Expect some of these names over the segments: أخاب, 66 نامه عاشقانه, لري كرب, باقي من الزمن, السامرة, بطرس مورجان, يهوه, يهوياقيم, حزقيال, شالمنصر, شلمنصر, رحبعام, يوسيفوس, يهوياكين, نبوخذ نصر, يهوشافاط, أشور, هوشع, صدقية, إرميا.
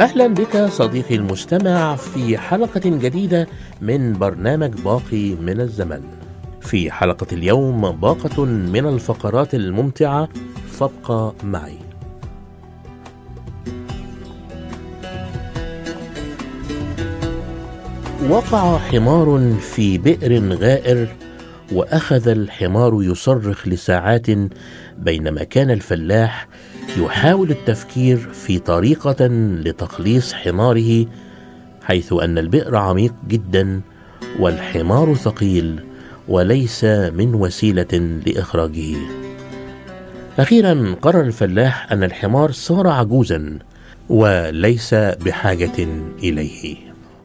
أهلا بك صديقي المستمع في حلقة جديدة من برنامج باقي من الزمن. في حلقة اليوم باقة من الفقرات الممتعة، فابقى معي. وقع حمار في بئر غائر، وأخذ الحمار يصرخ لساعات بينما كان الفلاح يحاول التفكير في طريقة لتخليص حماره، حيث أن البئر عميق جدا والحمار ثقيل وليس من وسيلة لإخراجه. أخيرا قرر الفلاح أن الحمار صار عجوزا وليس بحاجة إليه،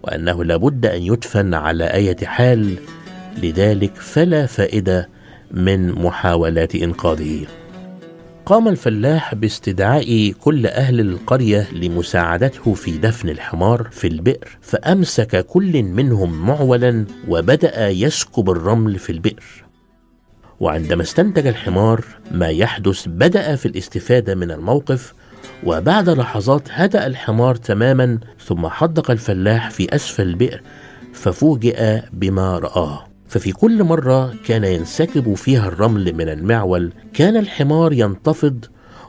وأنه لابد أن يدفن على أي حال، لذلك فلا فائدة من محاولات إنقاذه. قام الفلاح باستدعاء كل أهل القرية لمساعدته في دفن الحمار في البئر، فأمسك كل منهم معولا وبدأ يسكب الرمل في البئر. وعندما استنتج الحمار ما يحدث، بدأ في الاستفادة من الموقف، وبعد لحظات هدأ الحمار تماما، ثم حدق الفلاح في أسفل البئر ففوجئ بما رآه. ففي كل مرة كان ينسكب فيها الرمل من المعول، كان الحمار ينتفض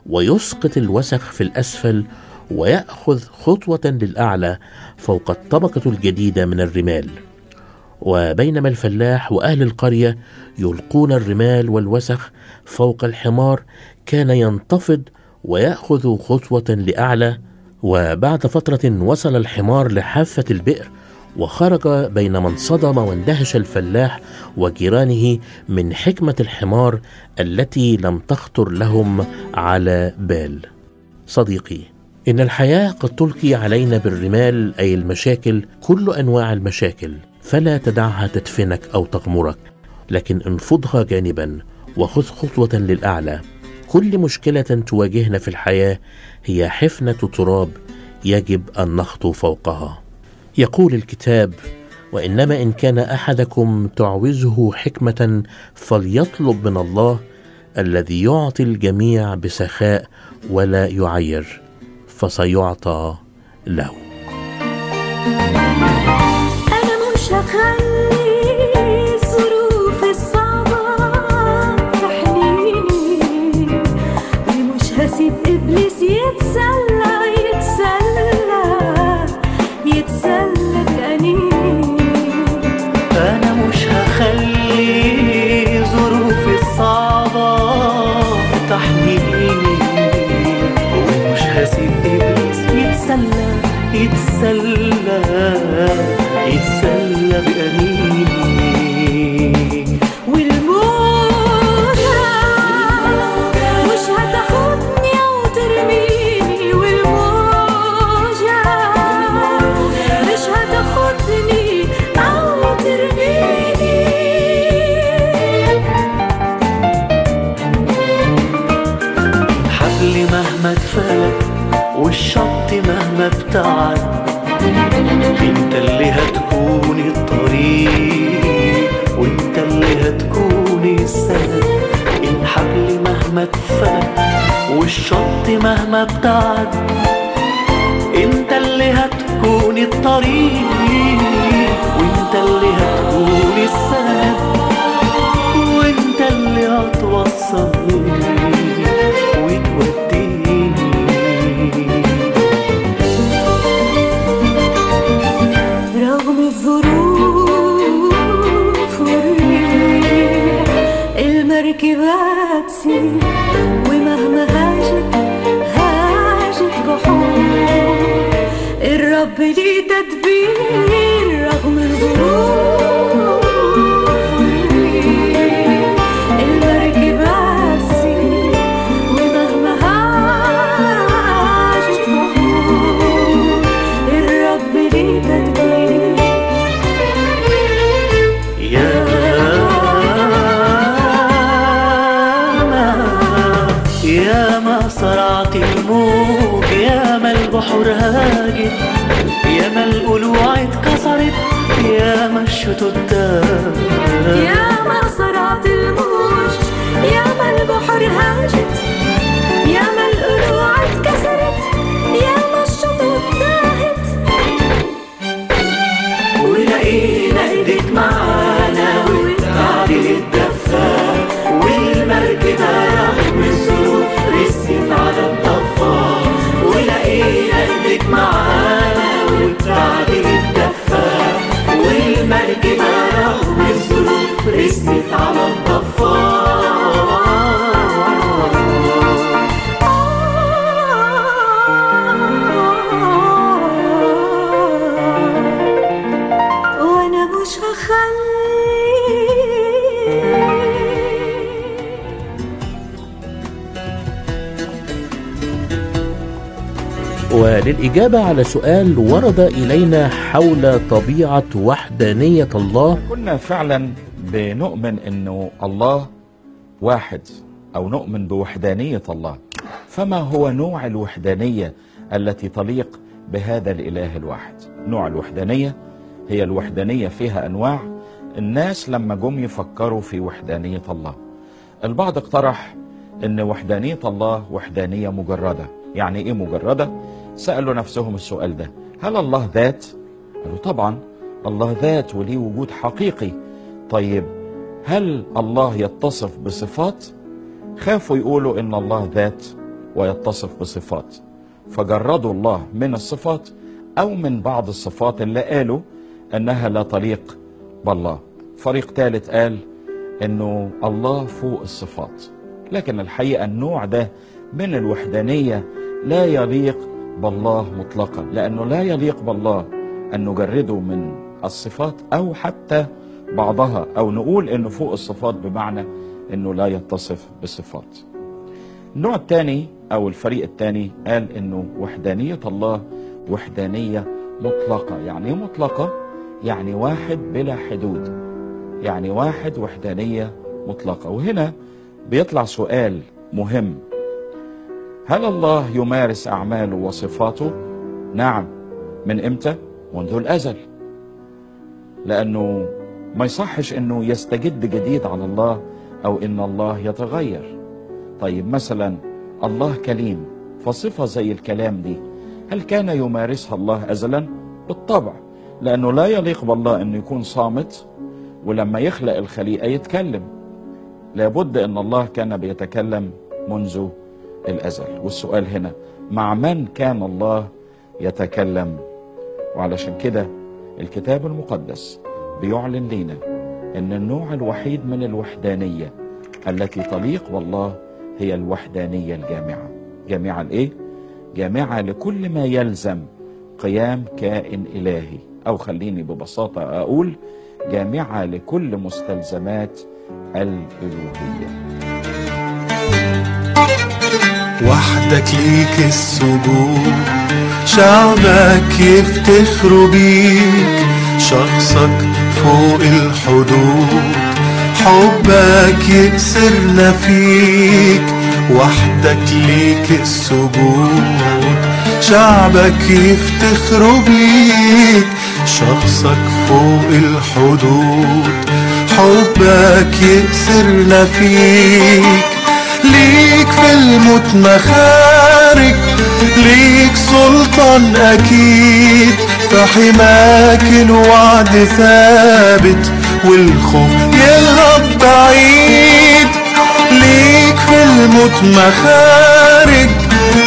ويسقط الوسخ في الأسفل ويأخذ خطوة للأعلى فوق الطبقة الجديدة من الرمال. وبينما الفلاح وأهل القرية يلقون الرمال والوسخ فوق الحمار، كان ينتفض ويأخذ خطوة لأعلى. وبعد فترة وصل الحمار لحافة البئر وخرج، بينما انصدم واندهش الفلاح وجيرانه من حكمة الحمار التي لم تخطر لهم على بال. صديقي، إن الحياة قد تلقي علينا بالرمال، أي المشاكل، كل أنواع المشاكل، فلا تدعها تدفنك أو تغمرك، لكن انفضها جانبا وخذ خطوة للأعلى. كل مشكلة تواجهنا في الحياة هي حفنة تراب يجب أن نخطو فوقها. يقول الكتاب: وإنما إن كان أحدكم تعوزه حكمة فليطلب من الله الذي يعطي الجميع بسخاء ولا يعير فسيعطى له. أنا مش أنا مش هخلي تعال انت اللي هتكون الطريق وانت اللي هتكون السند. الحبل مهما اتفلت والشط مهما ابتعد انت اللي هتكون الطريق وانت اللي هتكون السند وانت اللي هتوصلني ومهما هاجت بحور الرب ليه تدبير. رغم الظروف المركب هتسير ومهما هاجت بحور الرب ليه تدبير. صرعت الموج ياما البحر هاجت ياما القلوع اتكسرت ياما الشتوت دارت. ياما صرعت الموج ياما البحر هاجت ياما القلوع اتكسرت ياما الشتوت دارت. ولقينا ايدك معانا والتعديل اتدفى والمركبة على الضفة. ولقينا قلبك معانا والتعديل اتدفى والمركبة رغم الظروف رست على الضفة. وأنا مش هخلي وللإجابة على سؤال ورد إلينا حول طبيعة وحدانية الله، كنا فعلا بنؤمن أنه الله واحد أو نؤمن بوحدانية الله، فما هو نوع الوحدانية التي تليق بهذا الإله الواحد؟ نوع الوحدانية هي الوحدانية فيها أنواع. الناس لما جم يفكروا في وحدانية الله البعض اقترح أن وحدانية الله وحدانية مجردة. يعني إيه مجردة؟ سألوا نفسهم السؤال ده، هل الله ذات؟ قالوا طبعا الله ذات وليه وجود حقيقي. طيب هل الله يتصف بصفات؟ خافوا يقولوا إن الله ذات ويتصف بصفات، فجردوا الله من الصفات أو من بعض الصفات اللي قالوا أنها لا تليق بالله. فريق ثالث قال إنه الله فوق الصفات، لكن الحقيقة النوع ده من الوحدانية لا يليق بالله مطلقا، لأنه لا يليق بالله أن نجرده من الصفات أو حتى بعضها، أو نقول أنه فوق الصفات بمعنى أنه لا يتصف بصفات. النوع الثاني أو الفريق الثاني قال أنه وحدانية الله وحدانية مطلقة. يعني إيه مطلقة؟ يعني واحد بلا حدود، يعني واحد وحدانية مطلقة. وهنا بيطلع سؤال مهم، هل الله يمارس أعماله وصفاته؟ نعم. من إمتى؟ منذ الأزل، لأنه ما يصحش أنه يستجد جديد على الله أو أن الله يتغير. طيب مثلا الله كليم، فصفة زي الكلام دي هل كان يمارسها الله أزلا؟ بالطبع، لأنه لا يليق بالله أنه يكون صامت ولما يخلق الخليقة يتكلم. لابد أن الله كان بيتكلم منذ الأزل. والسؤال هنا مع من كان الله يتكلم؟ وعلشان كده الكتاب المقدس بيعلن لينا أن النوع الوحيد من الوحدانية التي تليق بالله هي الوحدانية الجامعة. جامعة لإيه؟ جامعة لكل ما يلزم قيام كائن إلهي، أو خليني ببساطة أقول جامعة لكل مستلزمات الألوهية. وحدك ليك السجود، شعبك يفتخروا بيك، شخصك فوق الحدود، حبك يكسرنا فيك. وحدك ليك السجود، شعبك يفتخروا بيك، شخصك فوق الحدود، حبك يأسرنا فيك. ليك في الموت مخارج، ليك سلطان أكيد، فحماك الوعد ثابت والخوف يهرب بعيد. ليك في الموت مخارج،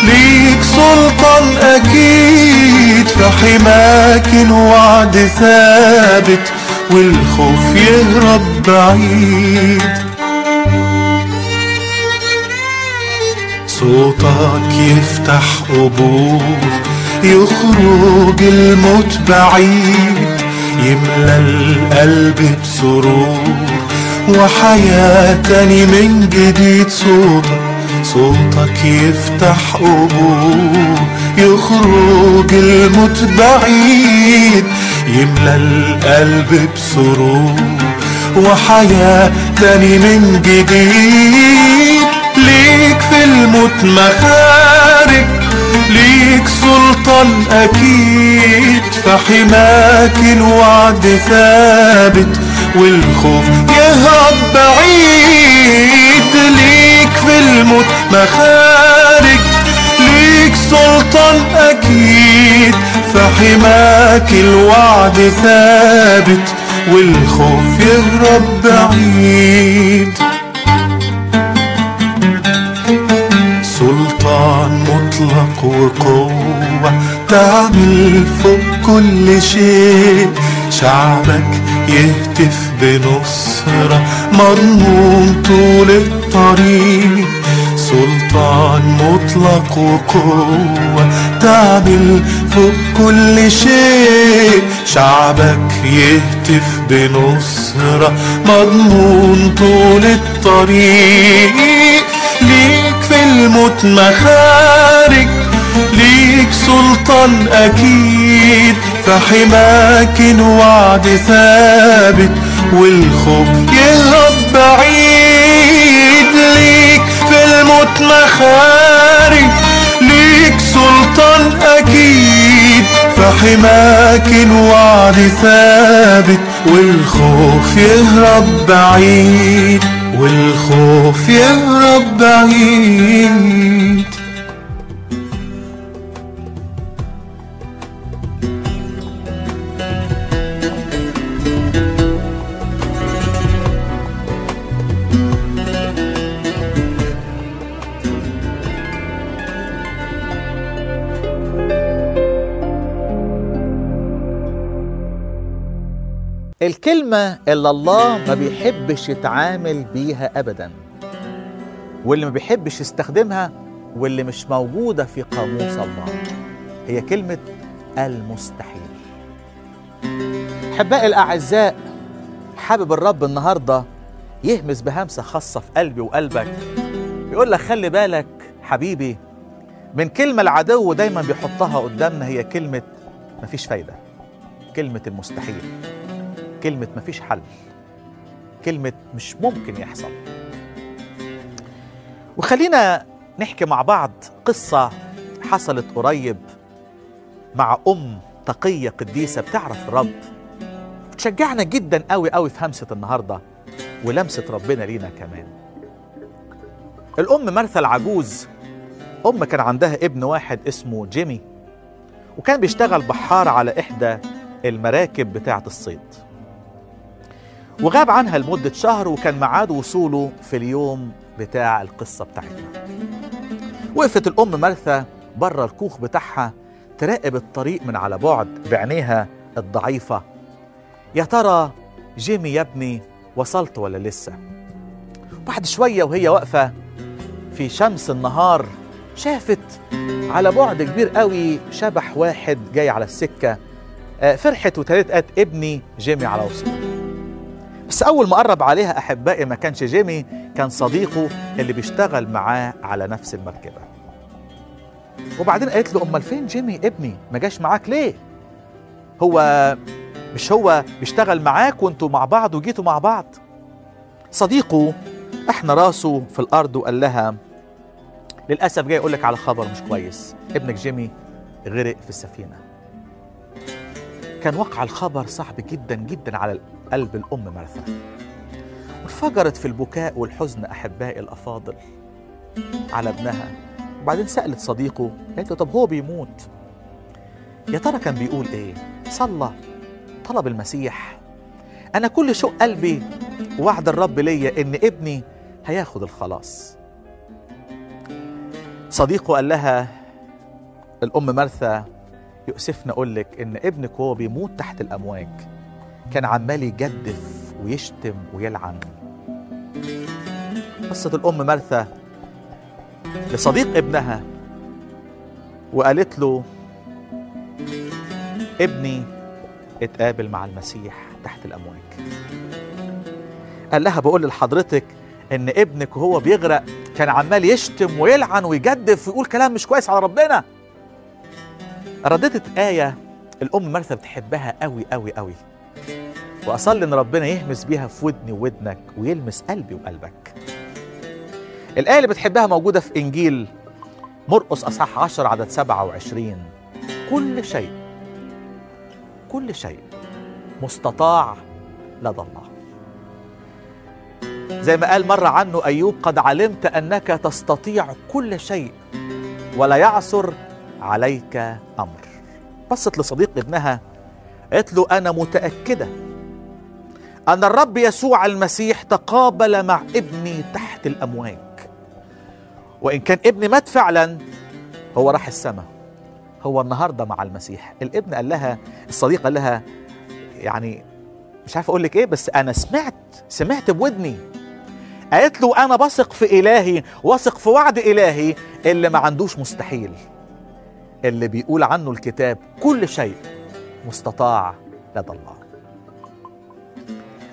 ليك سلطان أكيد، فحماك الوعد ثابت والخوف يهرب بعيد. صوتك يفتح قبور، يخرج الموت بعيد، يملى القلب بسرور وحياة تاني من جديد. صوتك، صوتك يفتح قبور، يخرج الموت بعيد، يملى القلب بسرور وحياة تاني من جديد. ليك في الموت مخارج، ليك سلطان أكيد، فحماك الوعد ثابت والخوف يهرب بعيد. ليك في الموت مخارج، ليك سلطان أكيد، فحماك الوعد ثابت والخوف يهرب بعيد. مطلق وقوة تعمل فوق كل شيء، شعبك يهتف بنصرة مرموم طول الطريق. سلطان مطلق وقوة تعمل فوق كل شيء، شعبك يهتف بنصرة مرموم طول الطريق. ليك في الموت مخارج، ليك سلطان أكيد، فحماك الوعد ثابت والخوف يهرب بعيد. ليك في الموت مخارج، ليك سلطان أكيد، فحماك الوعد ثابت والخوف يهرب بعيد، والخوف يهرب بعيد. الكلمة اللي الله ما بيحبش يتعامل بيها أبدا، واللي ما بيحبش يستخدمها، واللي مش موجودة في قاموس الله، هي كلمة المستحيل. أحبائي الأعزاء، حابب الرب النهاردة يهمس بهمسة خاصة في قلبي وقلبك، يقول لك خلي بالك حبيبي من كلمة العدو دايما بيحطها قدامنا، هي كلمة مفيش فايدة، كلمة المستحيل، كلمة مفيش حل، كلمة مش ممكن يحصل. وخلينا نحكي مع بعض قصة حصلت قريب مع أم تقية قديسة بتعرف الرب، بتشجعنا جدا قوي قوي في همسة النهاردة ولمسة ربنا لينا كمان. الأم مرثا العجوز، أم كان عندها ابن واحد اسمه جيمي، وكان بيشتغل بحار على إحدى المراكب بتاعة الصيد، وغاب عنها لمدة شهر، وكان معاد وصوله في اليوم بتاع القصة بتاعتنا. وقفت الأم مرثا بره الكوخ بتاعها تراقب الطريق من على بعد بعينيها الضعيفة، يا ترى جيمي يا ابني وصلت ولا لسه؟ بعد شوية وهي واقفة في شمس النهار، شافت على بعد كبير قوي شبح واحد جاي على السكة. فرحت وتريت قالت ابني جيمي على وصوله. بس أول ما قرب عليها أحبائي ما كانش جيمي، كان صديقه اللي بيشتغل معاه على نفس المركبة. وبعدين قالت له أمال فين جيمي ابني؟ ما جاش معاك ليه؟ هو مش هو بيشتغل معاك وانتوا مع بعض وجيتوا مع بعض؟ صديقه احنا راسه في الأرض وقال لها للأسف جاي يقولك على خبر مش كويس، ابنك جيمي غرق في السفينة. كان وقع الخبر صعب جدا جدا على قلب الأم مرثا، وانفجرت في البكاء والحزن أحبائي الأفاضل على ابنها. وبعدين سألت صديقه، قالت له طب هو بيموت، يا ترى كان بيقول إيه؟ صلى، طلب المسيح، أنا كل شوق قلبي وعد الرب ليا إن ابني هياخد الخلاص. صديقه قال لها الأم مرثا، يؤسفني أقول لك إن ابنك وهو بيموت تحت الأمواج كان عمال يجدف ويشتم ويلعن. قصة الأم مرثا لصديق ابنها وقالت له ابني اتقابل مع المسيح تحت الأمواج. قال لها بقول لحضرتك إن ابنك وهو بيغرق كان عمال يشتم ويلعن ويجدف ويقول كلام مش كويس على ربنا. رددت آية الأم مرثا بتحبها قوي قوي قوي، وأصلي إن ربنا يهمس بيها في ودني وودنك ويلمس قلبي وقلبك. الآية اللي بتحبها موجودة في إنجيل مرقس أصحاح 10 عدد 27، كل شيء مستطاع لدى الله. زي ما قال مرة عنه أيوب، قد علمت أنك تستطيع كل شيء ولا يعثر عليك أمر. بصت لصديق ابنها قالت له أنا متأكدة أن الرب يسوع المسيح تقابل مع ابني تحت الأمواج، وإن كان ابني مات فعلا هو راح السماء، هو النهاردة مع المسيح. الابن قال لها، الصديق قال لها يعني مش عارف أقول لك إيه، بس أنا سمعت بودني. قالت له أنا بثق في إلهي، واثق في وعد إلهي اللي ما عندوش مستحيل، اللي بيقول عنه الكتاب كل شيء مستطاع لدى الله.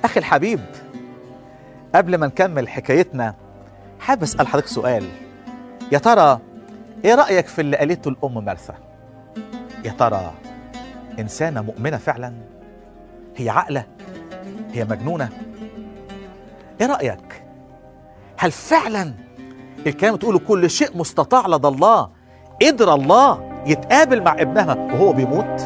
أخي الحبيب، قبل ما نكمل حكايتنا حابب أسأل حضرتك سؤال، يا ترى إيه رأيك في اللي قالته الأم مرثا؟ يا ترى إنسانة مؤمنة فعلا؟ هي عاقلة؟ هي مجنونة؟ إيه رأيك؟ هل فعلا الكلام تقوله كل شيء مستطاع لدى الله، قدر الله يتقابل مع ابنها وهو بيموت؟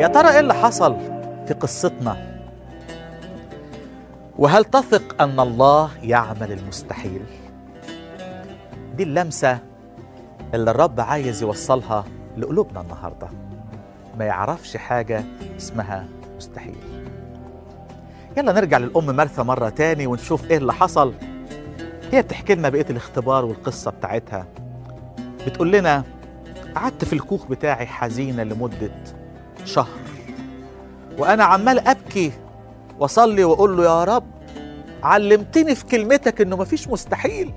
يا ترى إيه اللي حصل في قصتنا؟ وهل تثق أن الله يعمل المستحيل؟ دي اللمسة اللي الرب عايز يوصلها لقلوبنا النهاردة، ما يعرفش حاجة اسمها مستحيل. يلا نرجع للأم مرثا مرة تاني ونشوف إيه اللي حصل. هي بتحكي لنا بقية الاختبار والقصة بتاعتها، بتقول لنا قعدت في الكوخ بتاعي حزينة لمدة شهر، وأنا عمال أبكي وصلي وأقول له يا رب علمتني في كلمتك أنه مفيش مستحيل،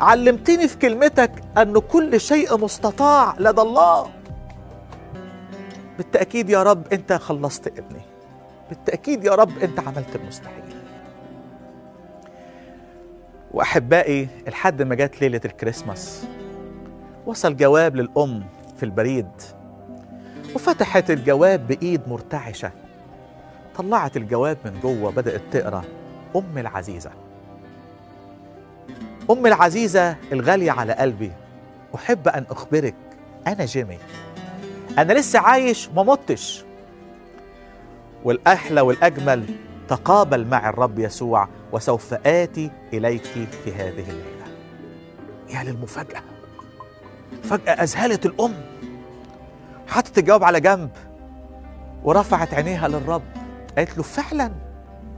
علمتني في كلمتك أنه كل شيء مستطاع لدى الله. بالتأكيد يا رب أنت خلصت ابني، بالتأكيد يا رب أنت عملت المستحيل. وأحبائي، لحد ما جت ليلة الكريسماس وصل جواب للأم في البريد، وفتحت الجواب بإيد مرتعشة، طلعت الجواب من جوه، بدأت تقرأ أمي العزيزة، أمي العزيزة الغالية على قلبي، أحب أن أخبرك أنا جيمي، أنا لسه عايش ما متش، والأحلى والأجمل تقابل مع الرب يسوع وسوف آتي إليك في هذه الليلة. يا للمفاجأة، فجأة أذهلت الأم، حطت الجواب على جنب ورفعت عينيها للرب، قالت له فعلا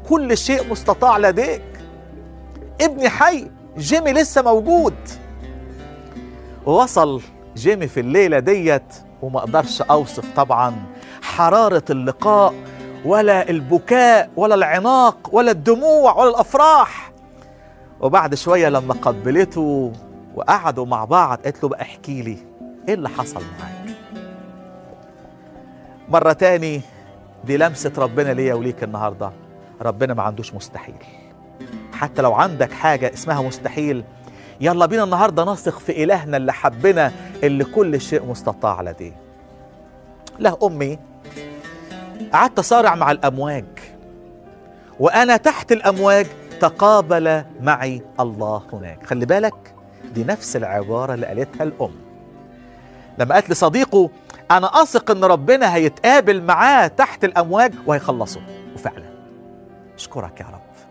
كل شيء مستطاع لديك، ابني حي، جيمي لسه موجود. ووصل جيمي في الليلة ديت، وما اقدرش اوصف طبعا حرارة اللقاء ولا البكاء ولا العناق ولا الدموع ولا الافراح. وبعد شوية لما قبلته وقعدوا مع بعض قالت له بقى احكي لي ايه اللي حصل معاك. مرة تاني دي لمسة ربنا ليا وليك النهاردة، ربنا ما عندوش مستحيل. حتى لو عندك حاجة اسمها مستحيل، يلا بينا النهاردة نثق في إلهنا اللي حبنا، اللي كل شيء مستطاع لديه. له أمي قعدت أصارع مع الأمواج، وأنا تحت الأمواج تقابل معي الله هناك. خلي بالك دي نفس العبارة اللي قالتها الأم لما قالت لصديقه أنا أثق إن ربنا هيتقابل معاه تحت الأمواج وهيخلصه. وفعلا أشكرك يا رب،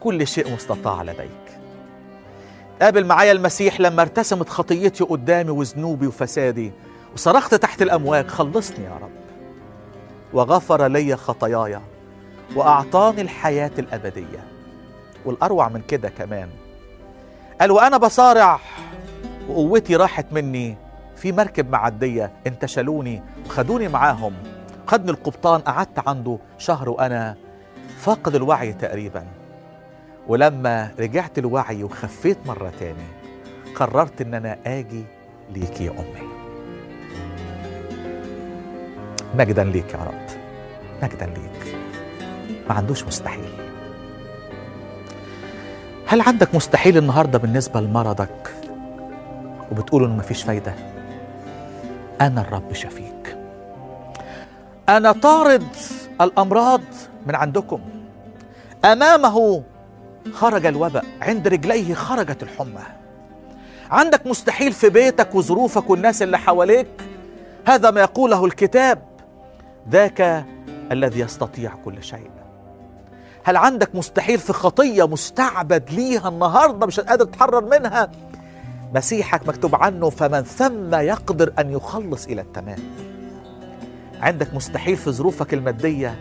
كل شيء مستطاع لديك. قابل معايا المسيح لما ارتسمت خطيتي قدامي وذنوبي وفسادي، وصرخت تحت الأمواج خلصني يا رب، وغفر لي خطاياي وأعطاني الحياة الأبدية. والأروع من كده كمان قال وأنا بصارع وقوتي راحت مني، في مركب معدية انتشلوني وخدوني معاهم، خدني القبطان قعدت عنده شهر وأنا فاقد الوعي تقريبا. ولما رجعت الوعي وخفيت مرة تاني قررت إن أنا آجي ليك يا أمي. مجدا ليك يا رب، مجدا ليك، ما عندوش مستحيل. هل عندك مستحيل النهاردة بالنسبة لمرضك وبتقول إنه مفيش فايدة؟ أنا الرب شفيك، أنا طارد الأمراض من عندكم. أمامه خرج الوباء، عند رجليه خرجت الحمى. عندك مستحيل في بيتك وظروفك والناس اللي حواليك؟ هذا ما يقوله الكتاب، ذاك الذي يستطيع كل شيء. هل عندك مستحيل في خطية مستعبد ليها النهاردة مش قادر تتحرر منها؟ مسيحك مكتوب عنه فمن ثم يقدر أن يخلص إلى التمام. عندك مستحيل في ظروفك المادية،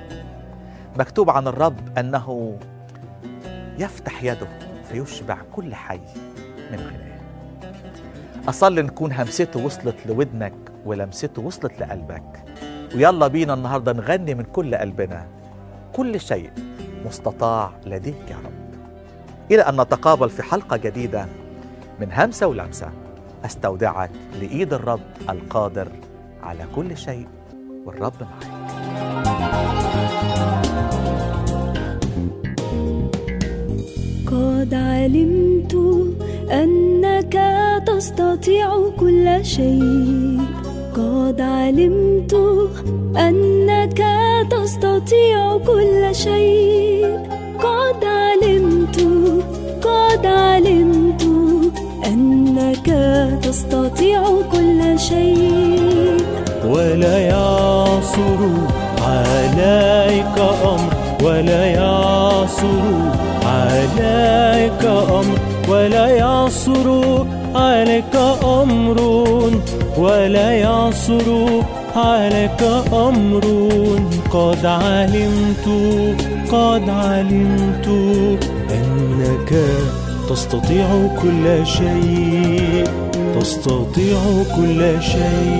مكتوب عن الرب أنه يفتح يده فيشبع كل حي من غناه. أصلي نكون همسته وصلت لودنك ولمسته وصلت لقلبك، ويلا بينا النهاردة نغني من كل قلبنا كل شيء مستطاع لديك يا رب. إلى أن نتقابل في حلقة جديدة من همسة ولمسة، أستودعك لإيد الرب القادر على كل شيء، والرب معاك. قد علمت أنك تستطيع كل شيء، قد علمت أنك تستطيع كل شيء، قد علمت، قد علمت أنك تستطيع كل شيء. ولا يعصر عليك أمر، ولا يعصر عليك أمر، ولا يعصر عليك أمر، ولا يعصر عليك أمر. قد علمت، قد علمت أنك تستطيع كل شيء، تستطيع كل شيء.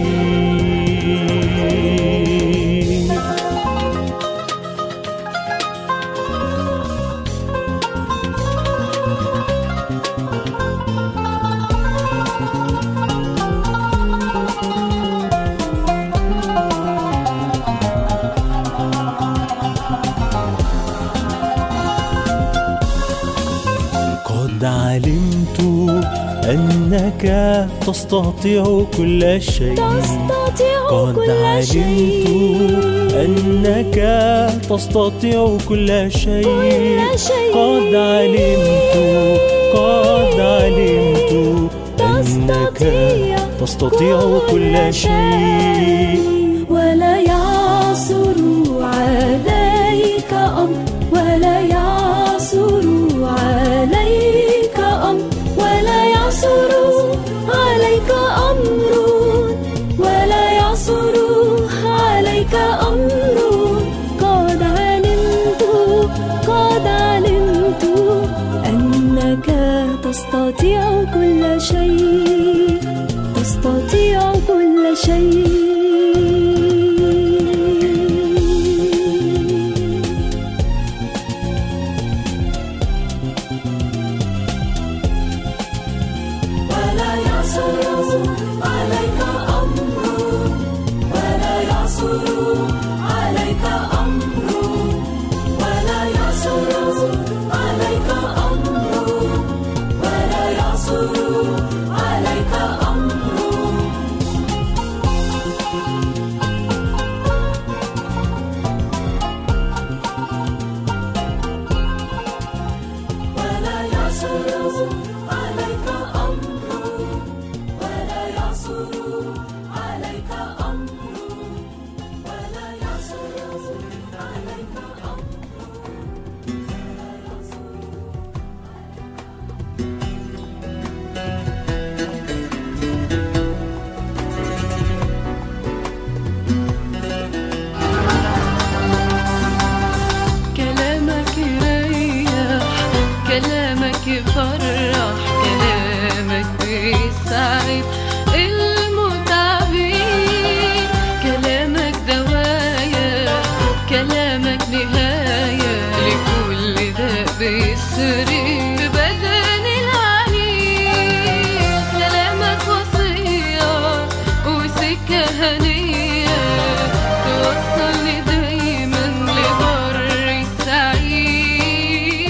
قد علمت أنك تستطيع كل شيء، قد علمت أنك تستطيع كل شيء، قد علمت، قد علمت أنك تستطيع كل شيء. ولا يعصر عليك أمر، ولا يعصر عليك أمر، ولا يعصر عليك أمر، ولا يعصر عليك أمر. قد علمت، قد علمت أنك تستطيع كل شيء، تستطيع كل شيء.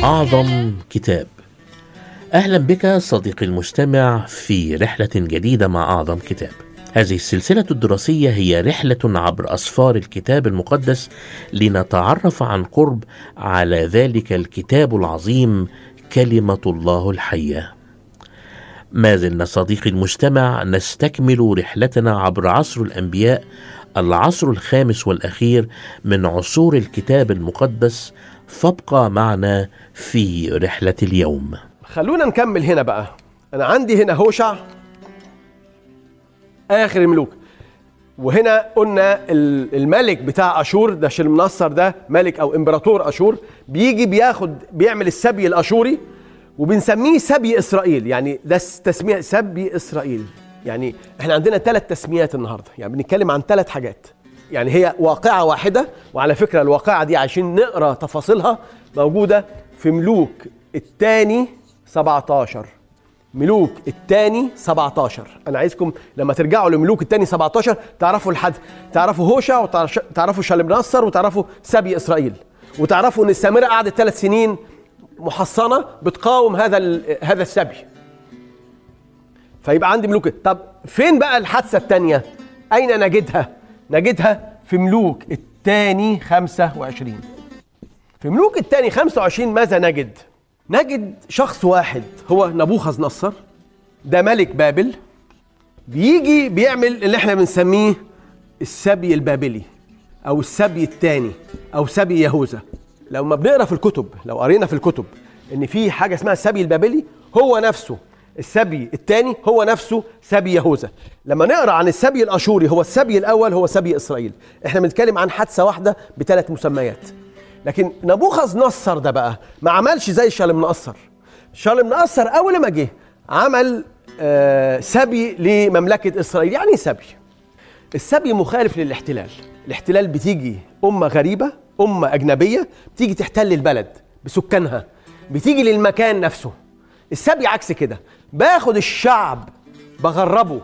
أعظم كتاب. أهلا بك صديقي المستمع في رحلة جديدة مع أعظم كتاب. هذه السلسلة الدراسية هي رحلة عبر أسفار الكتاب المقدس لنتعرف عن قرب على ذلك الكتاب العظيم كلمة الله الحية. ما زلنا صديقي المستمع نستكمل رحلتنا عبر عصر الأنبياء، العصر الخامس والأخير من عصور الكتاب المقدس، فابقى معنا في رحلة اليوم. خلونا نكمل هنا بقى. أنا عندي هنا هوشع آخر الملوك، وهنا قلنا الملك بتاع أشور ده شلمنصر، ده ملك أو إمبراطور أشور، بيجي بيعمل السبي الأشوري، وبنسميه سبي إسرائيل. يعني ده تسمية سبي إسرائيل. يعني احنا عندنا 3 تسميات النهاردة، يعني بنتكلم عن 3 حاجات، يعني هي واقعة واحدة. وعلى فكرة الواقعة دي عشان نقرأ تفاصيلها موجودة في ملوك الثاني 17، ملوك الثاني 17. أنا عايزكم لما ترجعوا لملوك الثاني 17 تعرفوا الحد، تعرفوا هوشع، وتعرفوا شالمنصر، وتعرفوا سبي إسرائيل، وتعرفوا إن السامرة قعدت 3 سنين محصنة بتقاوم هذا السبي. فيبقى عندي ملوك. طب فين بقى الحادثة الثانية؟ أين نجدها؟ نجدها في ملوك الثاني 25. في ملوك الثاني 25 ماذا نجد؟ نجد شخص واحد هو نبوخذ نصر، ده ملك بابل، بيجي بيعمل اللي احنا بنسميه السبي البابلي أو السبي الثاني أو سبي يهوذا. لو ما بنقرأ في الكتب، لو قرينا في الكتب إن في حاجة اسمها السبي البابلي، هو نفسه السبي الثاني، هو نفسه سبي يهوذا. لما نقرأ عن السبي الأشوري، هو السبي الأول هو سبي إسرائيل. احنا بنتكلم عن حادثة واحدة ب3 مسميات. لكن نبوخذ نصر ده بقى ما عملش زي شالمنصر. شالمنصر أول ما جه عمل سبي لمملكة إسرائيل. يعني سبي، السبي مخالف للاحتلال. الاحتلال بتيجي أمة غريبة، أمة أجنبية، بتيجي تحتل البلد بسكانها، بتيجي للمكان نفسه. السبي عكس كده، باخد الشعب بغربه،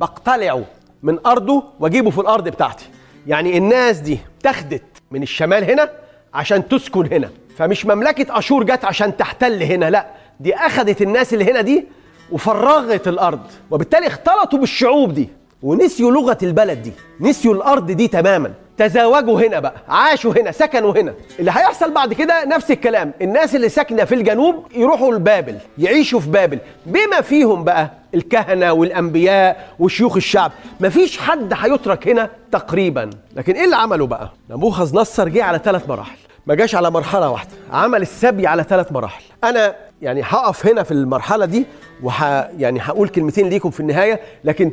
بقتلعه من أرضه واجيبه في الأرض بتاعتي. يعني الناس دي تاخدت من الشمال هنا عشان تسكن هنا، فمش مملكة أشور جت عشان تحتل هنا، لا، دي أخدت الناس اللي هنا دي وفرغت الأرض، وبالتالي اختلطوا بالشعوب دي ونسيوا لغة البلد دي، نسيوا الأرض دي تماما، تزاوجوا هنا بقى، عاشوا هنا، سكنوا هنا. اللي هيحصل بعد كده نفس الكلام، الناس اللي ساكنة في الجنوب يروحوا لبابل، يعيشوا في بابل، بما فيهم بقى الكهنة والأنبياء وشيوخ الشعب. مفيش حد هيترك هنا تقريبا. لكن إيه اللي عمله بقى؟ نبوخذ نصر جه على 3 مراحل، ما جاش على مرحلة واحدة، عمل السبي على 3 مراحل. أنا يعني هقف هنا في المرحلة دي يعني هقول كلمتين ليكم في النهاية، لكن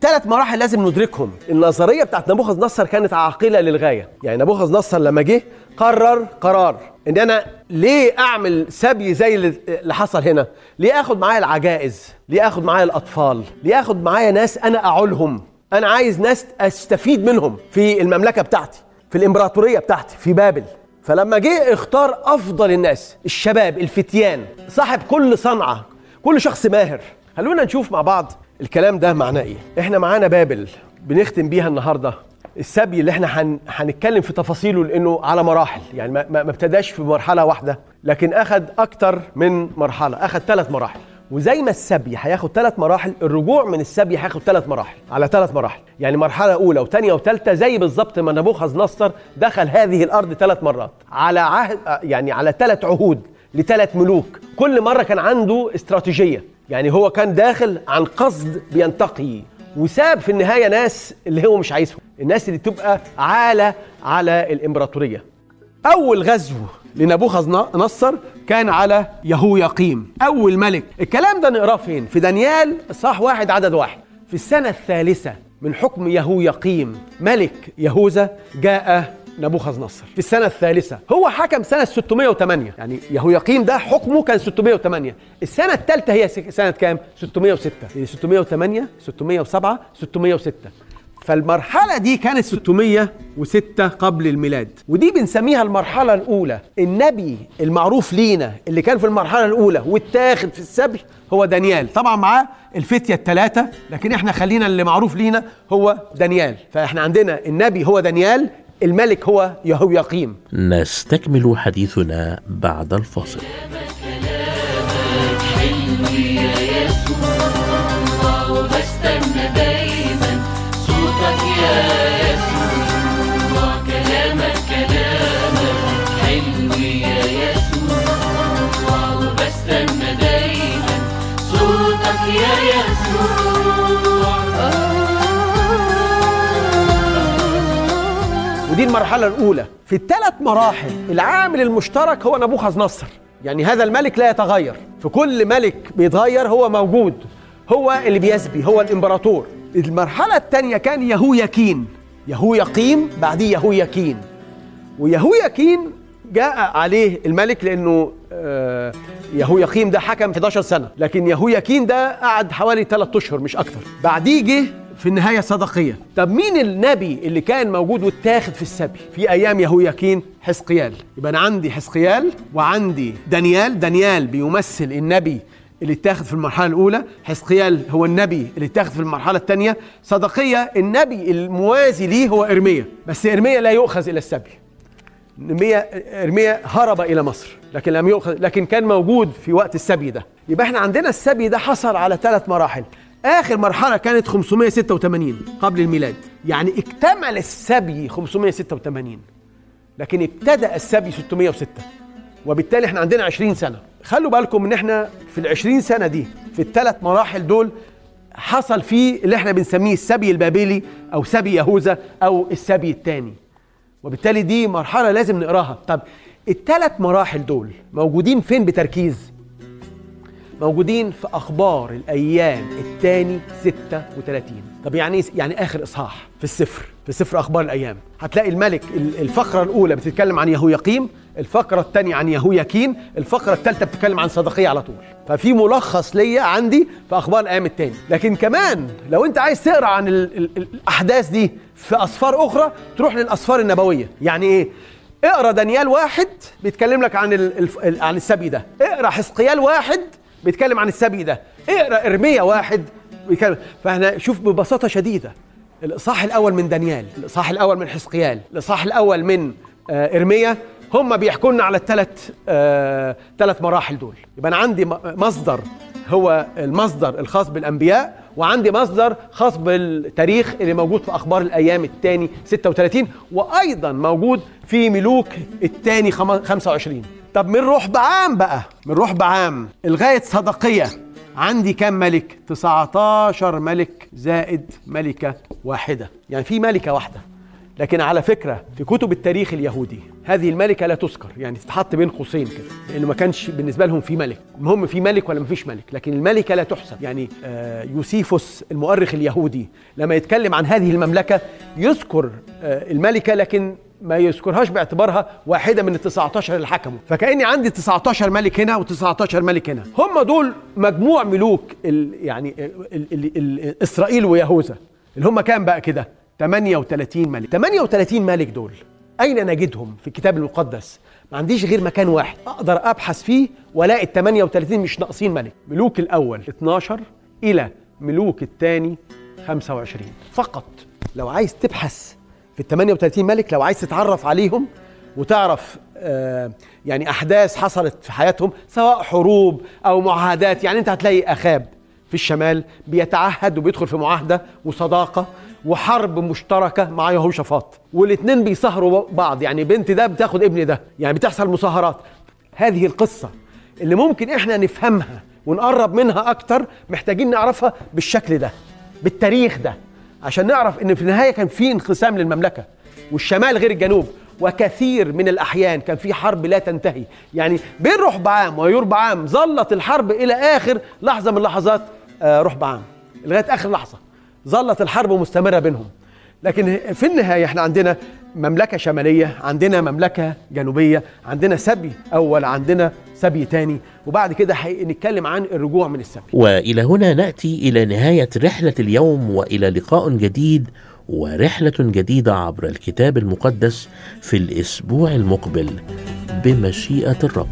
3 مراحل لازم ندركهم. النظرية بتاعت نبوخذ نصر كانت عاقلة للغاية. يعني نبوخذ نصر لما جه قرر قرار إن أنا ليه أعمل سبي زي اللي حصل هنا؟ ليه أخد معايا العجائز؟ ليه أخد معايا الأطفال؟ ليه أخد معايا ناس أنا أعولهم؟ أنا عايز ناس أستفيد منهم في المملكة بتاعتي، في الإمبراطورية بتاعتي، في بابل. فلما جه اختار أفضل الناس، الشباب، الفتيان، صاحب كل صنعة، كل شخص ماهر. خلونا نشوف مع بعض الكلام ده معناه ايه. احنا معانا بابل بنختم بيها النهارده. السبي اللي احنا هنتكلم في تفاصيله لانه على مراحل، يعني ما ابتداش في مرحله واحده، لكن اخد اكتر من مرحله، اخد 3 مراحل. وزي ما السبي هياخد 3 مراحل، الرجوع من السبي هياخد 3 مراحل، على 3 مراحل. يعني مرحله اولى وثانيه وثالثه، زي بالظبط ما نبوخذ نصر دخل هذه الارض 3 مرات على عهد، يعني على 3 عهود ل3 ملوك. كل مره كان عنده استراتيجيه، يعني هو كان داخل عن قصد بينتقي، وساب في النهاية ناس اللي هو مش عايزهم، الناس اللي تبقى عالة على الإمبراطورية. أول غزو لنبوخذ نصر كان على يهوياقيم أول ملك. الكلام ده نقراه فين؟ في دانيال اصحاح 1 عدد 1. في السنة الثالثة من حكم يهوياقيم ملك يهوذا جاء نبوخذ نصر. في السنة الثالثة هو حكم سنة 608، يعني يهوياقيم ده حكمه كان 608، السنة الثالثة هي سنة كام؟ 606. 608 607 606. فالمرحلة دي كانت 606 قبل الميلاد، ودي بنسميها المرحلة الأولى. النبي المعروف لينا اللي كان في المرحلة الأولى واتاخد في السبي هو دانيال، طبعا معاه الفتية ال3، لكن احنا خلينا اللي معروف لينا هو دانيال. فاحنا عندنا النبي هو دانيال، الملك هو يهوياقيم. نستكمل حديثنا بعد الفاصل. ودي المرحلة الأولى. في الثلاث مراحل العامل المشترك هو نبوخذ نصر، يعني هذا الملك لا يتغير. في كل ملك بيتغير هو موجود، هو اللي بيسبي، هو الإمبراطور. المرحلة الثانية كان يهوياكين، يهوياقيم بعديه يهوياكين، ويهوياكين جاء عليه الملك لأنه يهوياقيم ده حكم 11 سنة، لكن يهوياكين ده قعد حوالي 3 أشهر مش أكتر. بعديه جه في النهاية صدقية. طب مين النبي اللي كان موجود واتاخد في السبي في أيام يهوياكين؟ حزقيال. يبقى أنا عندي حزقيال وعندي دانيال. دانيال بيمثل النبي اللي اتاخد في المرحلة الأولى، حزقيال هو النبي اللي اتاخد في المرحلة الثانية، صدقية النبي الموازي ليه هو إرميا، بس إرميا لا يؤخذ إلى السبي. إرميا هرب إلى مصر لكن لم يؤخذ، لكن كان موجود في وقت السبي ده. يبقى احنا عندنا السبي ده حصل على 3 مراحل. آخر مرحلة كانت 586 قبل الميلاد، يعني اكتمل السبي 586 لكن ابتدأ السبي 606، وبالتالي احنا عندنا 20 سنة. خلوا بالكم ان احنا في ال20 سنة دي في ال3 مراحل دول حصل فيه اللي احنا بنسميه السبي البابلي أو سبي يهوذا أو السبي الثاني، وبالتالي دي مرحلة لازم نقراها. طب ال3 مراحل دول موجودين فين بتركيز؟ موجودين في أخبار الأيام الثاني 36. طب يعني آخر إصحاح في سفر أخبار الأيام هتلاقي الملك. الفقرة الأولى بتتكلم عن يهوياقيم، الفقرة الثانية عن يهوياكين، الفقرة الثالثة بتتكلم عن صدقية على طول. ففي ملخص ليا عندي في أخبار الأيام الثاني، لكن كمان لو أنت عايز تقرأ عن الأحداث دي في أسفار أخرى تروح للأسفار النبوية. يعني إيه؟ اقرأ دانيال 1 بيتكلم لك عن السبي ده، اقرأ حزقيال 1 بيتكلم عن السبي ده، اقرأ إرميا 1 بيتكلم. فاحنا شوف ببساطة شديدة، الإصحاح الأول من دانيال، الإصحاح الأول من حزقيال، الإصحاح الأول من إرميا، هم بيحكوا لنا على ال3 مراحل دول. يبقى أنا عندي مصدر هو المصدر الخاص بالأنبياء، وعندي مصدر خاص بالتاريخ اللي موجود في أخبار الأيام الثاني 36، وأيضا موجود في ملوك الثاني 25. طب من رحب عام بقى، من رحب عام لغاية صدقية عندي كام ملك؟ 19 ملك زائد ملكة 1، يعني في ملكة 1. لكن على فكرة في كتب التاريخ اليهودي هذه الملكة لا تذكر، يعني تتحط بين قوسين كده، لأنه ما كانش بالنسبة لهم في ملك، المهم في ملك ولا ما فيش ملك، لكن الملكة لا تحسب. يعني يوسيفوس المؤرخ اليهودي لما يتكلم عن هذه المملكة يذكر الملكة لكن ما يذكرهاش باعتبارها 1 من ال19 اللي حكموا. فكأني عندي 19 ملك هنا و19 ملك هنا، هم دول مجموع ملوك إسرائيل ويهوذا اللي هم كام بقى كده؟ 38 ملك. 38 ملك دول أين نجدهم في الكتاب المقدس؟ ما عنديش غير مكان واحد أقدر أبحث فيه ولاقي ال38 مش ناقصين ملك. ملوك الأول 12 إلى ملوك الثاني 25 فقط. لو عايز تبحث في ال38 ملك، لو عايز تتعرف عليهم وتعرف يعني أحداث حصلت في حياتهم سواء حروب أو معاهدات، يعني أنت هتلاقي أخاب في الشمال بيتعهد وبيدخل في معاهدة وصداقة وحرب مشتركة مع يهوشافاط، والاتنين بيسهروا بعض، يعني بنت ده بتاخد ابن ده، يعني بتحصل مصاهرات. هذه القصة اللي ممكن احنا نفهمها ونقرب منها أكتر محتاجين نعرفها بالشكل ده، بالتاريخ ده عشان نعرف ان في النهايه كان في انقسام للمملكه، والشمال غير الجنوب، وكثير من الاحيان كان في حرب لا تنتهي، يعني بين رحبعام ويربعام ظلت الحرب الى اخر لحظه من لحظات رحبعام، لغايه اخر لحظه ظلت الحرب مستمره بينهم. لكن في النهايه احنا عندنا مملكه شماليه، عندنا مملكه جنوبيه، عندنا سبي اول، عندنا سبي تاني، وبعد كده نتكلم عن الرجوع من السبي. والى هنا ناتي الى نهايه رحله اليوم، والى لقاء جديد ورحله جديده عبر الكتاب المقدس في الاسبوع المقبل بمشيئه الرب.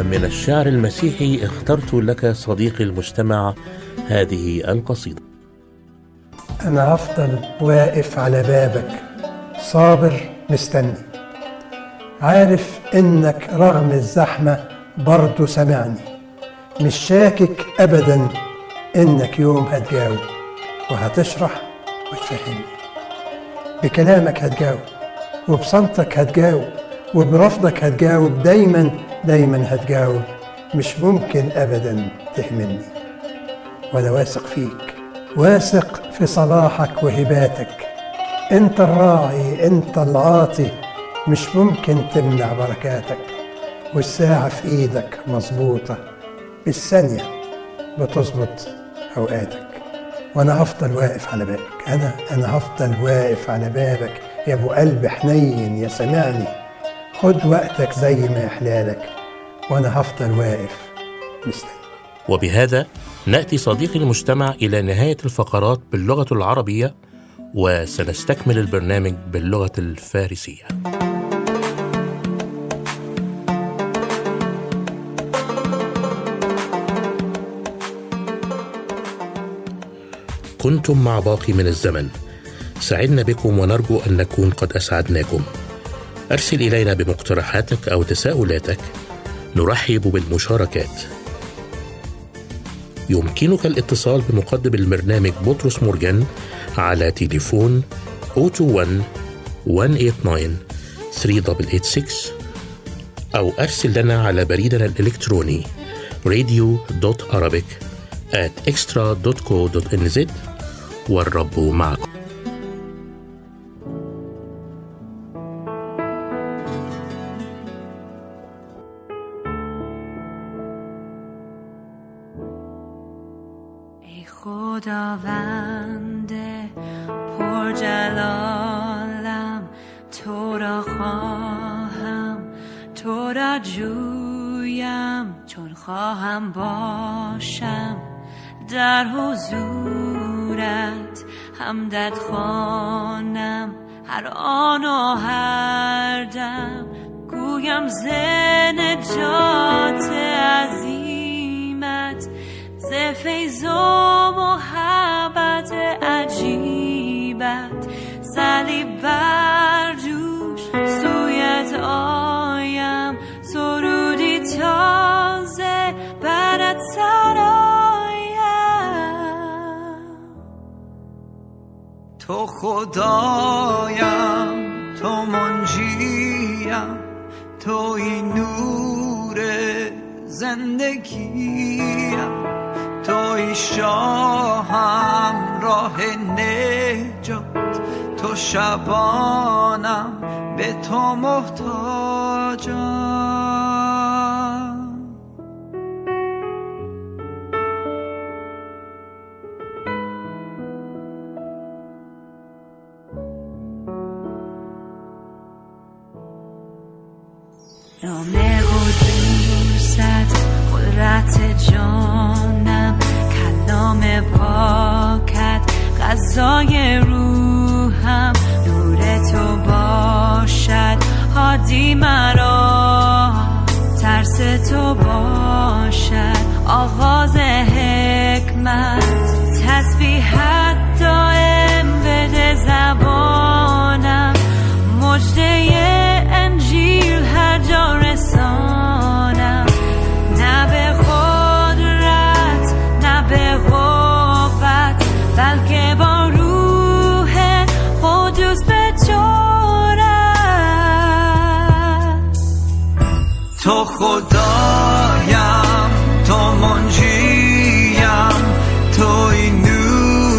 ومن الشعر المسيحي اخترت لك صديقي المجتمع هذه القصيدة. أنا أفضل واقف على بابك صابر مستني، عارف إنك رغم الزحمة برضو سمعني، مش شاكك أبدا إنك يوم هتجاوب وهتشرح وتفهمني، بكلامك هتجاوب وبصمتك هتجاوب وبرفضك هتجاوب، دايما دايما هتجاوب، مش ممكن أبدا تهمني، وأنا واثق فيك، واثق في صلاحك وهباتك، أنت الراعي أنت العاطي، مش ممكن تمنع بركاتك، والساعة في إيدك مظبوطة، بالثانية بتظبط أوقاتك، وأنا هفضل واقف على بابك، أنا هفضل واقف على بابك يا أبو قلب حنين يا سامعني، خد وقتك زي ما يحلالك، وأنا هفضل واقف مستني. وبهذا نأتي صديقي المجتمع إلى نهاية الفقرات باللغة العربية، وسنستكمل البرنامج باللغة الفارسية. كنتم مع باقي من الزمن، سعدنا بكم ونرجو أن نكون قد أسعدناكم. أرسل إلينا بمقترحاتك أو تساؤلاتك، نرحب بالمشاركات. يمكنك الاتصال بمقدم البرنامج بطرس مورجان على تليفون 021-189-3886، أو أرسل لنا على بريدنا الإلكتروني radio.arabic@extra.co.nz. والرب معكم. خداوند پر جلالم، تو را خواهم، تو را جویم، چون خواهم باشم در حضورت، حمدت خوانم هر آن و هر دم، گویم ز نجات عظیمت، ز فیض و محبت عجیبت، صلیب بر دوش سویت آیم، سرودی تازه برات سرایم، تو خدایم، تو منجیم، توی نور زندگیم، توی شاهم راه نجات، تو شبانم به تو محتاجم. نام قدوست قدرت جانم، کلام پاکت غذای روحم، نور تو باشد هادی مرا، ترس تو باشد آغاز حکمت، تسبیحت دائم بده زبانم، مجده انجیل هر جا رسانم، نه به قدرت نه به قوت، بلکه با روح قدوس به جورم، تو خدایم، تو منجیم، توی نور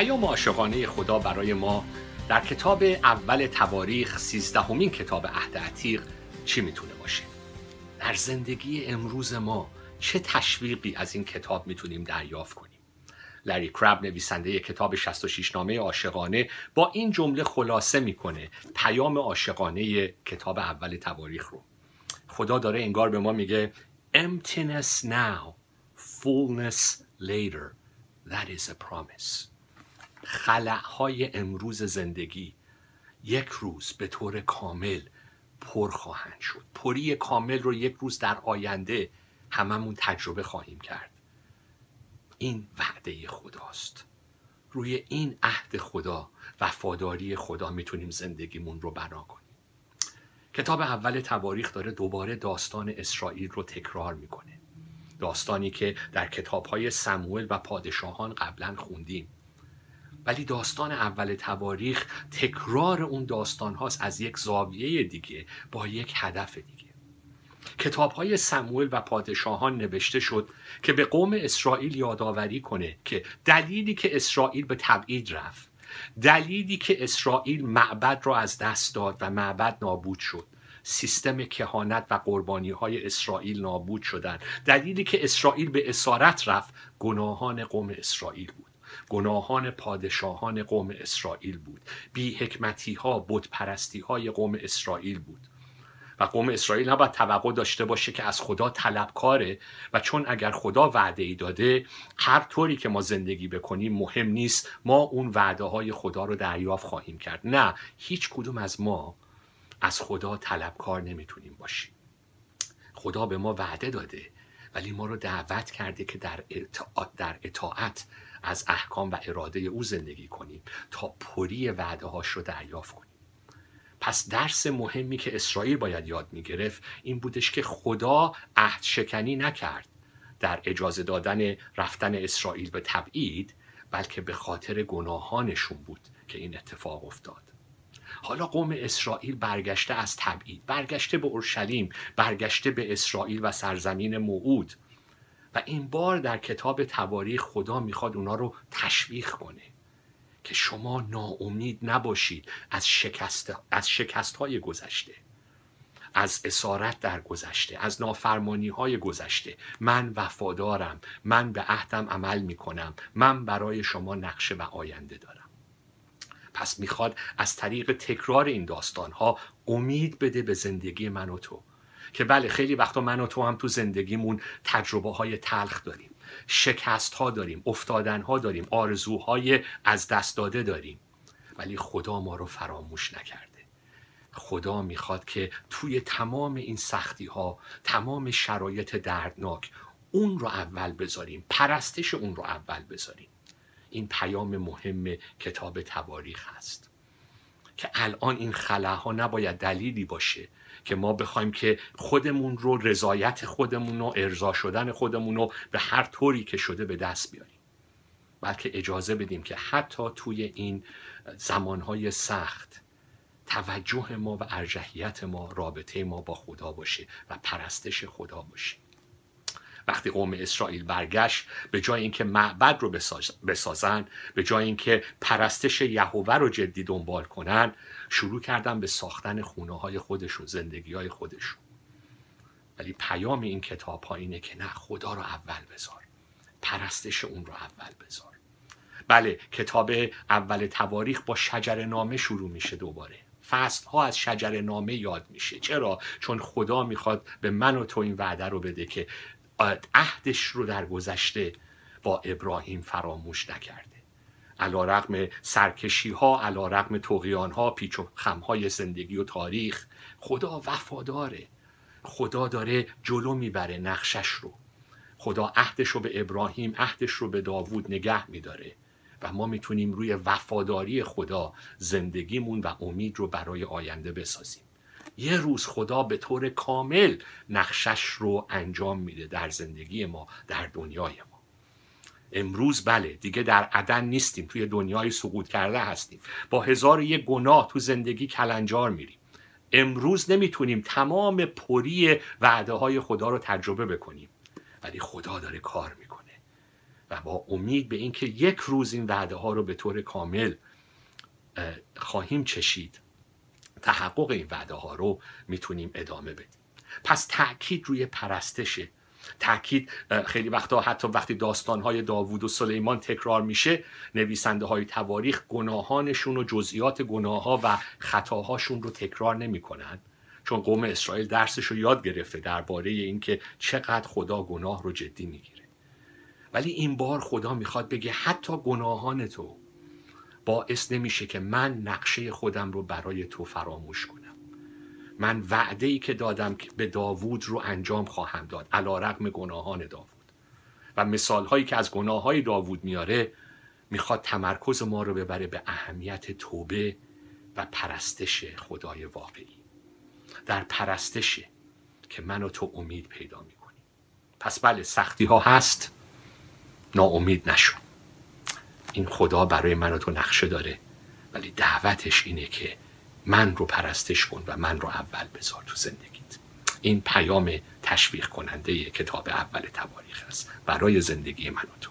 پیام عاشقانه خدا برای ما در کتاب اول تواریخ 13 کتاب عهد عتیق چی میتونه باشه؟ در زندگی امروز ما چه تشویقی از این کتاب میتونیم دریافت کنیم؟ لری کرب نویسنده کتاب 66 نامه عاشقانه با این جمله خلاصه میکنه پیام عاشقانه کتاب اول تواریخ رو. خدا داره انگار به ما میگه Emptiness now, fullness later. That is a promise. خلأهای امروز زندگی یک روز به طور کامل پر خواهند شد. پری کامل رو یک روز در آینده هممون تجربه خواهیم کرد. این وعده خداست. روی این عهد خدا و وفاداری خدا میتونیم زندگیمون رو بنا کنیم. کتاب اول تواریخ داره دوباره داستان اسرائیل رو تکرار میکنه. داستانی که در کتاب‌های سموئل و پادشاهان قبلا خوندیم. ولی داستان اول تواریخ تکرار اون داستان هاست از یک زاویه دیگه با یک هدف دیگه. کتاب‌های سموئل و پادشاهان نوشته شد که به قوم اسرائیل یادآوری کنه که دلیلی که اسرائیل به تبعید رفت، دلیلی که اسرائیل معبد را از دست داد و معبد نابود شد، سیستم کهانت و قربانی‌های اسرائیل نابود شدند، دلیلی که اسرائیل به اسارت رفت گناهان قوم اسرائیل بود، گناهان پادشاهان قوم اسرائیل بود، بی حکمتی‌ها، بت‌پرستی‌های قوم اسرائیل بود. و قوم اسرائیل نباید توقع داشته باشه که از خدا طلبکاره و چون اگر خدا وعده‌ای داده هر طوری که ما زندگی بکنیم مهم نیست، ما اون وعده‌های خدا رو دریافت خواهیم کرد. نه، هیچ کدوم از ما از خدا طلبکار نمیتونیم باشیم. خدا به ما وعده داده ولی ما رو دعوت کرده که در اطاعت از احکام و اراده او زندگی کنیم تا پری وعده‌هاش رو دریافت کنیم. پس درس مهمی که اسرائیل باید یاد می‌گرفت این بودش که خدا عهد شکنی نکرد در اجازه دادن رفتن اسرائیل به تبعید، بلکه به خاطر گناهانشون بود که این اتفاق افتاد. حالا قوم اسرائیل برگشته از تبعید، برگشته به اورشلیم، برگشته به اسرائیل و سرزمین موعود و این بار در کتاب تواریخ خدا میخواد اونا رو تشویق کنه که شما ناامید نباشید از شکست‌های گذشته، از اسارت در گذشته، از نافرمانی‌های گذشته. من وفادارم، من به عهدم عمل میکنم، من برای شما نقشه و آینده دارم. پس میخواد از طریق تکرار این داستانها امید بده به زندگی من و تو که بله، خیلی وقتا من و تو هم تو زندگیمون تجربه های تلخ داریم، شکست ها داریم، افتادن ها داریم، آرزوهای از دست داده داریم، ولی خدا ما رو فراموش نکرده. خدا میخواد که توی تمام این سختی ها، تمام شرایط دردناک، اون رو اول بذاریم، پرستش اون رو اول بذاریم. این پیام مهم کتاب تواریخ هست که الان این خلاها نباید دلیلی باشه که ما بخوایم که خودمون رو، رضایت خودمون و ارضا شدن خودمون رو به هر طوری که شده به دست بیاریم، بلکه اجازه بدیم که حتی توی این زمانهای سخت توجه ما و ارجحیت ما، رابطه ما با خدا باشه و پرستش خدا باشه. وقتی قوم اسرائیل برگشت، به جای اینکه معبد رو بسازن، به جای اینکه پرستش یهوه رو جدی دنبال کنن، شروع کردن به ساختن خونه‌های خودشون، زندگی‌های خودشون. ولی پیام این کتاب‌ها اینه که نه، خدا رو اول بذار، پرستش اون رو اول بذار. بله، کتاب اول تواریخ با شجر نامه شروع میشه. دوباره فصل‌ها از شجر نامه یاد میشه. چرا؟ چون خدا میخواد به من و تو این وعده رو بده که عهدش رو در گذشته با ابراهیم فراموش نکرده. علی‌رغم سرکشی‌ها، علی‌رغم طغیان‌ها، پیچ و خم‌های زندگی و تاریخ، خدا وفاداره. خدا داره جلو میبره نقشش رو. خدا عهدش رو به ابراهیم، عهدش رو به داوود نگه میداره و ما میتونیم روی وفاداری خدا زندگیمون و امید رو برای آینده بسازیم. یه روز خدا به طور کامل نقشش رو انجام میده در زندگی ما، در دنیای ما. امروز بله، دیگه در عدن نیستیم، توی دنیای سقوط کرده هستیم، با 1001 گناه تو زندگی کلنجار میریم. امروز نمیتونیم تمام پری وعده های خدا رو تجربه بکنیم، ولی خدا داره کار میکنه و با امید به اینکه یک روز این وعده ها رو به طور کامل خواهیم چشید، تحقق این وعده ها رو میتونیم ادامه بدیم. پس تأکید روی پرستشه. تأکید خیلی وقتا حتی وقتی داستان‌های داوود و سلیمان تکرار میشه، نویسنده‌های تواریخ گناهانشون و جزئیات گناه‌ها و خطاهاشون رو تکرار نمی‌کنن، چون قوم اسرائیل درسش رو یاد گرفته درباره اینکه چقدر خدا گناه رو جدی میگیره. ولی این بار خدا میخواد بگه حتی گناهان تو باعث نمیشه که من نقشه خودم رو برای تو فراموش کنم. من وعده‌ای که دادم به داوود رو انجام خواهم داد علی‌رغم گناهان داوود. و مثال‌هایی که از گناه‌های داوود میاره میخواد تمرکز ما رو ببره به اهمیت توبه و پرستش خدای واقعی. در پرستشه که من و تو امید پیدا میکنیم. پس بله، سختی ها هست، ناامید نشو. این خدا برای من و تو نقشه داره، ولی دعوتش اینه که من رو پرستش کن و من رو اول بذار تو زندگیت. این پیام تشویق کننده کتاب اول تواریخ است برای زندگی من و تو.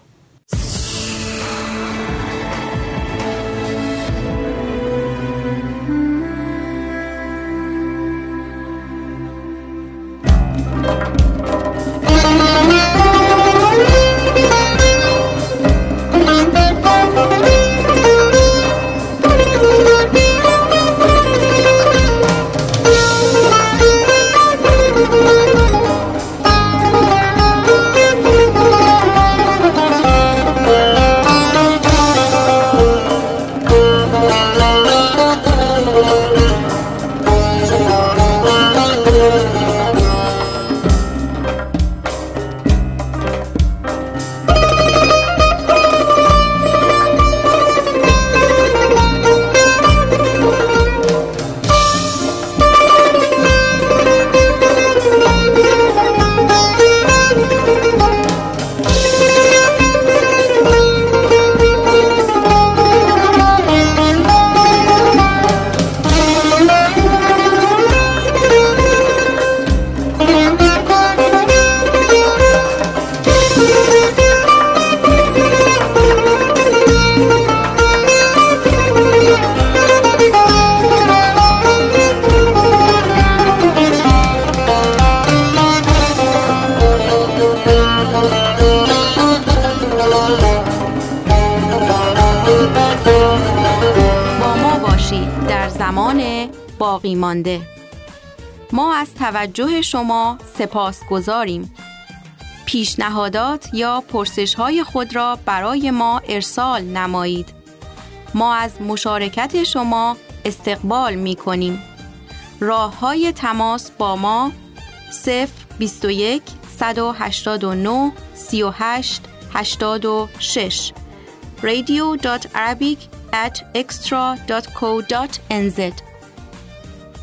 باقی مانده. ما از توجه شما سپاسگزاریم. پیشنهادات یا پرسش‌های خود را برای ما ارسال نمایید. ما از مشارکت شما استقبال می‌کنیم. راه‌های تماس با ما 021 189 38 86 radio.arabic@extra.co.nz.